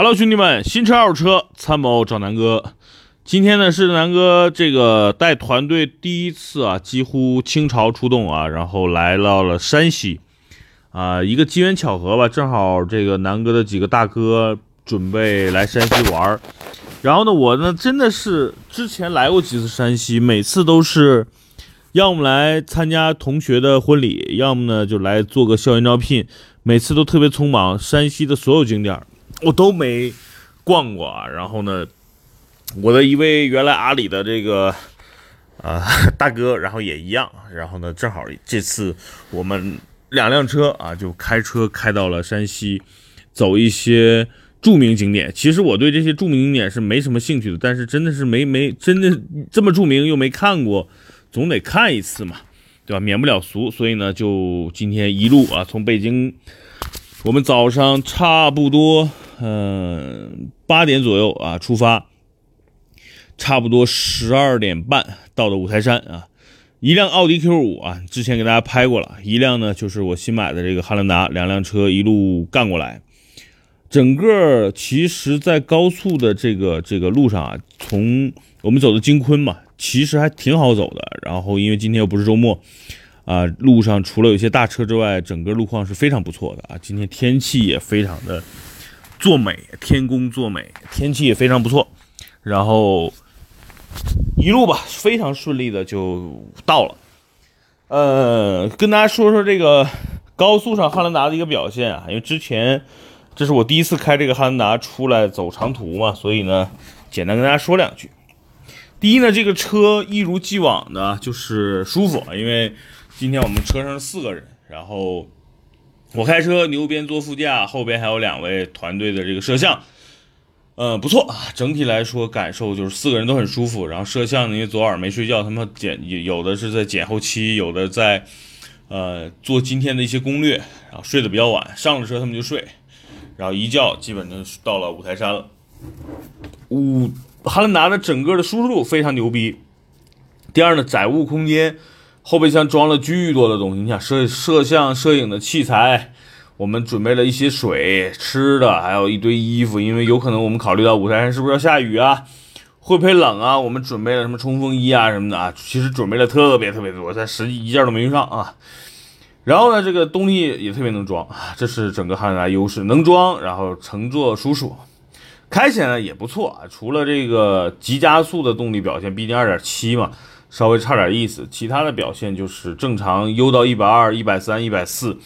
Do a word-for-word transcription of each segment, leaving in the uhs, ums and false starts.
哈喽兄弟们，新车二手车参谋找南哥。今天呢是南哥这个带团队第一次啊几乎倾巢出动啊，然后来到了山西啊、呃、一个机缘巧合吧，正好这个南哥的几个大哥准备来山西玩。然后呢我呢真的是之前来过几次山西，每次都是要么来参加同学的婚礼，要么呢就来做个校园招聘，每次都特别匆忙，山西的所有景点我都没逛过啊。然后呢我的一位原来阿里的这个呃大哥，然后也一样，然后呢正好这次我们两辆车啊就开车开到了山西，走一些著名景点。其实我对这些著名景点是没什么兴趣的，但是真的是没没真的这么著名又没看过，总得看一次嘛，对吧，免不了俗。所以呢就今天一路啊从北京，我们早上差不多嗯八点左右啊出发，差不多十二点半到的五台山啊。一辆奥迪 Q 五 啊，之前给大家拍过了，一辆呢就是我新买的这个汉兰达，两辆车一路干过来。整个其实在高速的这个这个路上啊，从我们走的京昆嘛，其实还挺好走的。然后因为今天又不是周末啊，路上除了有些大车之外，整个路况是非常不错的啊。今天天气也非常的作美，天公作美，天气也非常不错。然后一路吧，非常顺利的就到了。呃，跟大家说说这个高速上汉兰达的一个表现啊，因为之前这是我第一次开这个汉兰达出来走长途嘛，所以呢，简单跟大家说两句。第一呢，这个车一如既往的就是舒服，因为今天我们车上四个人，然后我开车，牛边坐副驾，后边还有两位团队的这个摄像，嗯、呃，不错，整体来说感受就是四个人都很舒服。然后摄像呢，因为昨晚没睡觉，他们剪有的是在剪后期，有的在呃做今天的一些攻略，然后睡得比较晚，上了车他们就睡，然后一觉基本就到了五台山了。五汉兰达的整个的舒适度非常牛逼。第二呢，载物空间。后备箱装了巨多的东西，你想摄摄像摄影的器材，我们准备了一些水吃的，还有一堆衣服，因为有可能我们考虑到五台山是不是要下雨啊，会不会冷啊，我们准备了什么冲锋衣啊什么的啊，其实准备了特别特别多，但实际一件都没用上啊。然后呢这个东西也特别能装，这是整个汉兰达优势，能装，然后乘坐舒适，开起来也不错啊。除了这个急加速的动力表现，毕竟 二点七 嘛，稍微差点意思，其他的表现就是正常悠到一百二、一百三、一百四，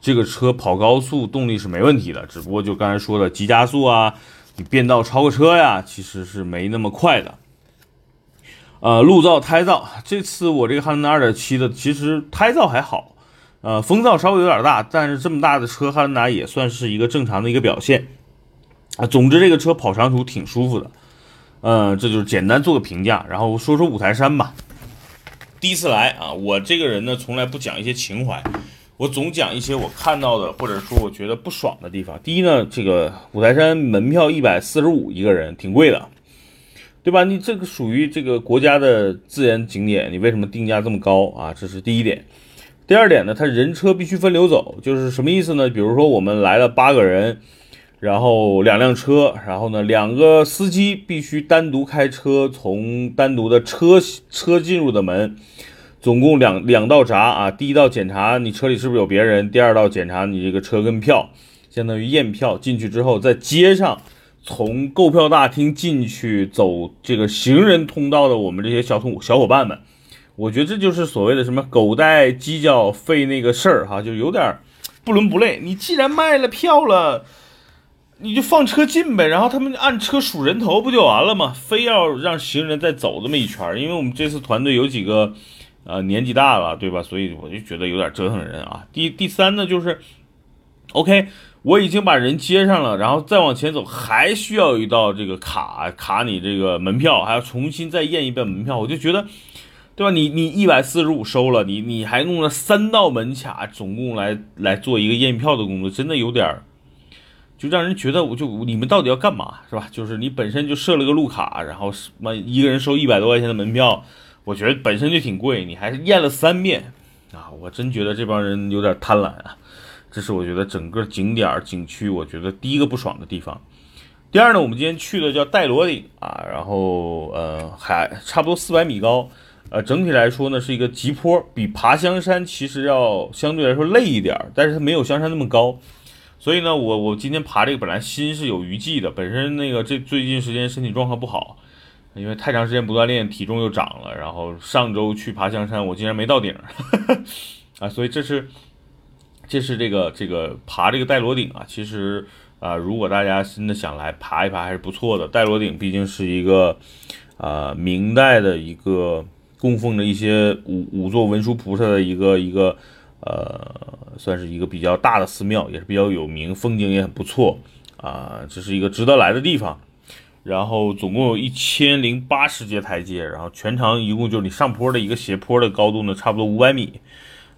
这个车跑高速动力是没问题的，只不过就刚才说的急加速啊，你变道超个车呀，其实是没那么快的。呃，路噪、胎噪，这次我这个汉兰达 二点七 的，其实胎噪还好，呃，风噪稍微有点大，但是这么大的车汉兰达也算是一个正常的一个表现啊。总之这个车跑长途挺舒服的，呃，这就是简单做个评价，然后说说五台山吧。第一次来啊，我这个人呢从来不讲一些情怀，我总讲一些我看到的或者说我觉得不爽的地方。第一呢，这个五台山门票一百四十五一个人，挺贵的，对吧，你这个属于这个国家的自然景点，你为什么定价这么高啊，这是第一点。第二点呢，它人车必须分流走，就是什么意思呢，比如说我们来了八个人，然后两辆车，然后呢两个司机必须单独开车，从单独的车车进入的门，总共两两道闸啊。第一道检查你车里是不是有别人，第二道检查你这个车跟票，相当于验票。进去之后在街上从购票大厅进去走这个行人通道的我们这些小同小伙伴们，我觉得这就是所谓的什么狗带鸡叫费那个事儿哈，就有点不伦不类。你既然卖了票了，你就放车进呗，然后他们按车数人头不就完了吗？非要让行人再走这么一圈，因为我们这次团队有几个呃年纪大了，对吧，所以我就觉得有点折腾人啊。第第三呢就是 OK， 我已经把人接上了，然后再往前走还需要一道这个卡卡你这个门票，还要重新再验一遍门票，我就觉得对吧，你你一百四十五收了，你你还弄了三道门卡，总共来来做一个验票的工作，真的有点就让人觉得我就你们到底要干嘛，是吧，就是你本身就设了个路卡，然后一个人收一百多块钱的门票，我觉得本身就挺贵，你还验了三遍啊，我真觉得这帮人有点贪婪啊。这是我觉得整个景点景区我觉得第一个不爽的地方。第二呢，我们今天去的叫戴罗顶啊，然后呃海差不多四百米高，呃整体来说呢是一个急坡，比爬香山其实要相对来说累一点，但是它没有香山那么高，所以呢我我今天爬这个本来心是有余悸的，本身那个这最近时间身体状况不好，因为太长时间不锻炼，体重又涨了，然后上周去爬香山我竟然没到顶呵呵啊，所以这是这是这个这个爬这个戴罗顶啊，其实。啊、呃，如果大家真的想来爬一爬，还是不错的。戴罗顶毕竟是一个，呃，明代的一个供奉着一些五五座文殊菩萨的一个一个，呃，算是一个比较大的寺庙，也是比较有名，风景也很不错啊、呃，这是一个值得来的地方。然后总共有一千零八十阶台阶，然后全长一共就是你上坡的一个斜坡的高度呢，差不多五百米。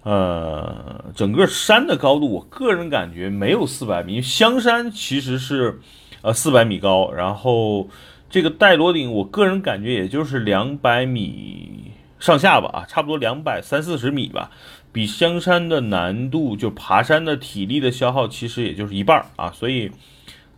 呃，整个山的高度，我个人感觉没有四百米，香山其实是呃四百米高，然后这个戴罗顶，我个人感觉也就是两百米上下吧，啊，差不多两百三四十米吧，比香山的难度，就爬山的体力的消耗，其实也就是一半啊，所以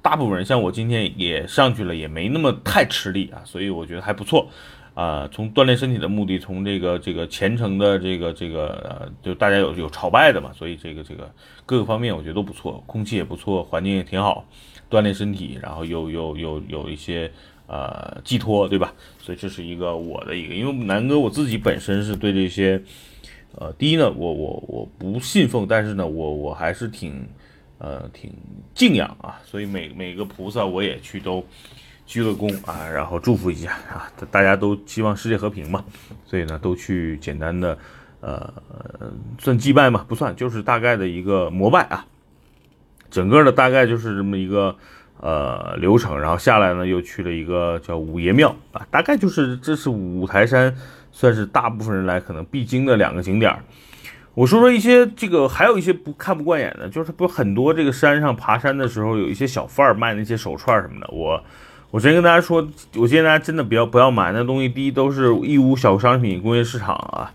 大部分人像我今天也上去了，也没那么太吃力啊，所以我觉得还不错。啊，从锻炼身体的目的，从这个这个虔诚的这个这个呃，就大家有有朝拜的嘛，所以这个这个各个方面我觉得都不错，空气也不错，环境也挺好，锻炼身体，然后有有有有一些呃寄托，对吧？所以这是一个我的一个，因为南哥我自己本身是对这些，呃，第一呢，我我我不信奉，但是呢，我我还是挺呃挺敬仰啊，所以每每个菩萨我也去都。鞠个躬啊，然后祝福一下啊，大家都希望世界和平嘛，所以呢都去简单的呃算祭拜嘛，不算，就是大概的一个膜拜啊，整个的大概就是这么一个呃流程，然后下来呢又去了一个叫五爷庙啊，大概就是这是五台山算是大部分人来可能必经的两个景点。我说说一些这个，还有一些不看不惯眼的，就是不很多这个山上爬山的时候有一些小贩卖那些手串什么的，我。我之前跟大家说，我建议大家真的不要不要买那东西，第一都是义乌小商品工业市场啊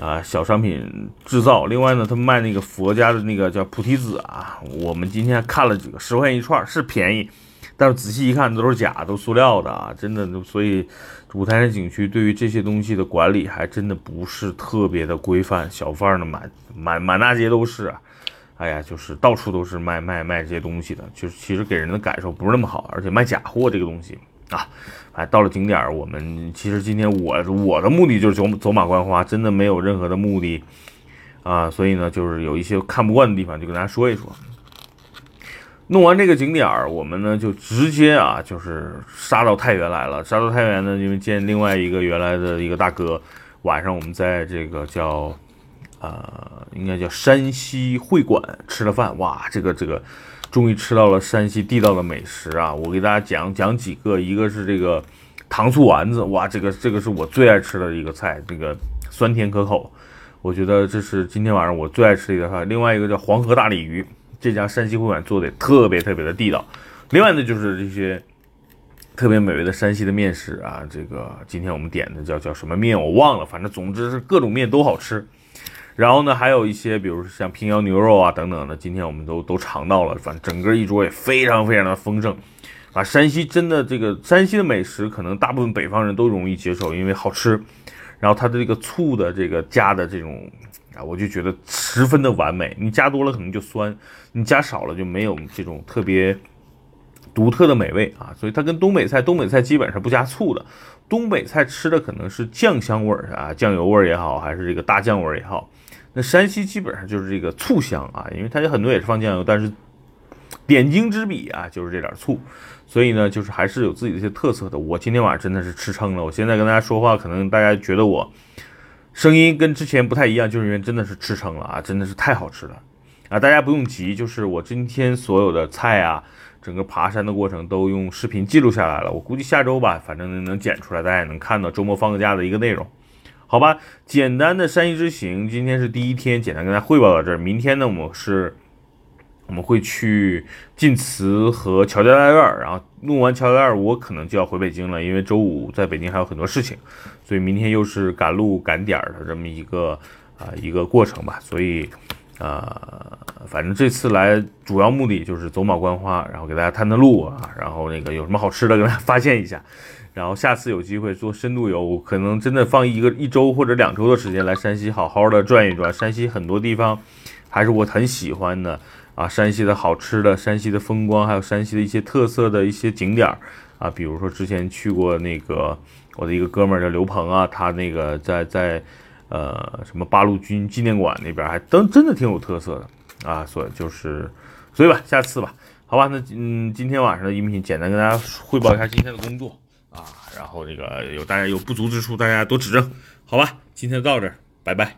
啊小商品制造，另外呢，他们卖那个佛家的那个叫菩提子啊，我们今天看了几个十块钱一串，是便宜，但是仔细一看都是假，都塑料的啊，真的，所以五台山景区对于这些东西的管理还真的不是特别的规范，小贩呢满满满大街都是啊。哎呀，就是到处都是卖卖卖这些东西的，就是其实给人的感受不是那么好，而且卖假货这个东西啊，哎，到了景点，我们其实今天我我的目的就是走走马观花，真的没有任何的目的啊，所以呢，就是有一些看不惯的地方，就跟大家说一说。弄完这个景点，我们呢就直接啊，就是杀到太原来了。杀到太原呢，因为见另外一个原来的一个大哥，晚上我们在这个叫。呃，应该叫山西会馆吃了饭，哇，这个这个，终于吃到了山西地道的美食啊！我给大家讲讲几个，一个是这个糖醋丸子，哇，这个这个是我最爱吃的一个菜，这个酸甜可口，我觉得这是今天晚上我最爱吃的一个菜。另外一个叫黄河大鲤鱼，这家山西会馆做的特别特别的地道。另外呢，就是这些特别美味的山西的面食啊，这个今天我们点的叫叫什么面我忘了，反正总之是各种面都好吃。然后呢，还有一些，比如像平遥牛肉啊等等的，今天我们都都尝到了，反正整个一桌也非常非常的丰盛，啊，山西真的这个山西的美食，可能大部分北方人都容易接受，因为好吃，然后它的这个醋的这个加的这种啊，我就觉得十分的完美，你加多了可能就酸，你加少了就没有这种特别独特的美味啊，所以它跟东北菜，东北菜基本上不加醋的，东北菜吃的可能是酱香味啊，酱油味也好，还是这个大酱味也好。那山西基本上就是这个醋香啊，因为它有很多也是放酱油，但是点睛之笔啊，就是这点醋，所以呢，就是还是有自己的一些特色的。我今天晚上真的是吃撑了，我现在跟大家说话，可能大家觉得我声音跟之前不太一样，就是因为真的是吃撑了啊，真的是太好吃了啊！大家不用急，就是我今天所有的菜啊，整个爬山的过程都用视频记录下来了，我估计下周吧，反正能剪出来，大家也能看到周末放个假的一个内容。好吧，简单的山西之行，今天是第一天，简单跟大家汇报到这儿。明天呢，我们是我们会去晋祠和乔家大院，然后弄完乔家大院，我可能就要回北京了，因为周五在北京还有很多事情，所以明天又是赶路赶点的这么一个啊、呃、一个过程吧。所以呃，反正这次来主要目的就是走马观花，然后给大家探探路啊，然后那个有什么好吃的给大家发现一下，然后下次有机会做深度游，可能真的放一个一周或者两周的时间来山西好好的转一转。山西很多地方还是我很喜欢的啊，山西的好吃的，山西的风光，还有山西的一些特色的一些景点啊，比如说之前去过那个我的一个哥们儿叫刘鹏啊，他那个在在。呃，什么八路军纪念馆那边还真真的挺有特色的啊，所以就是，所以吧，下次吧，好吧，那嗯，今天晚上的音频简单跟大家汇报一下今天的工作啊，然后这个有大家有不足之处，大家多指正，好吧，今天就到这儿，拜拜。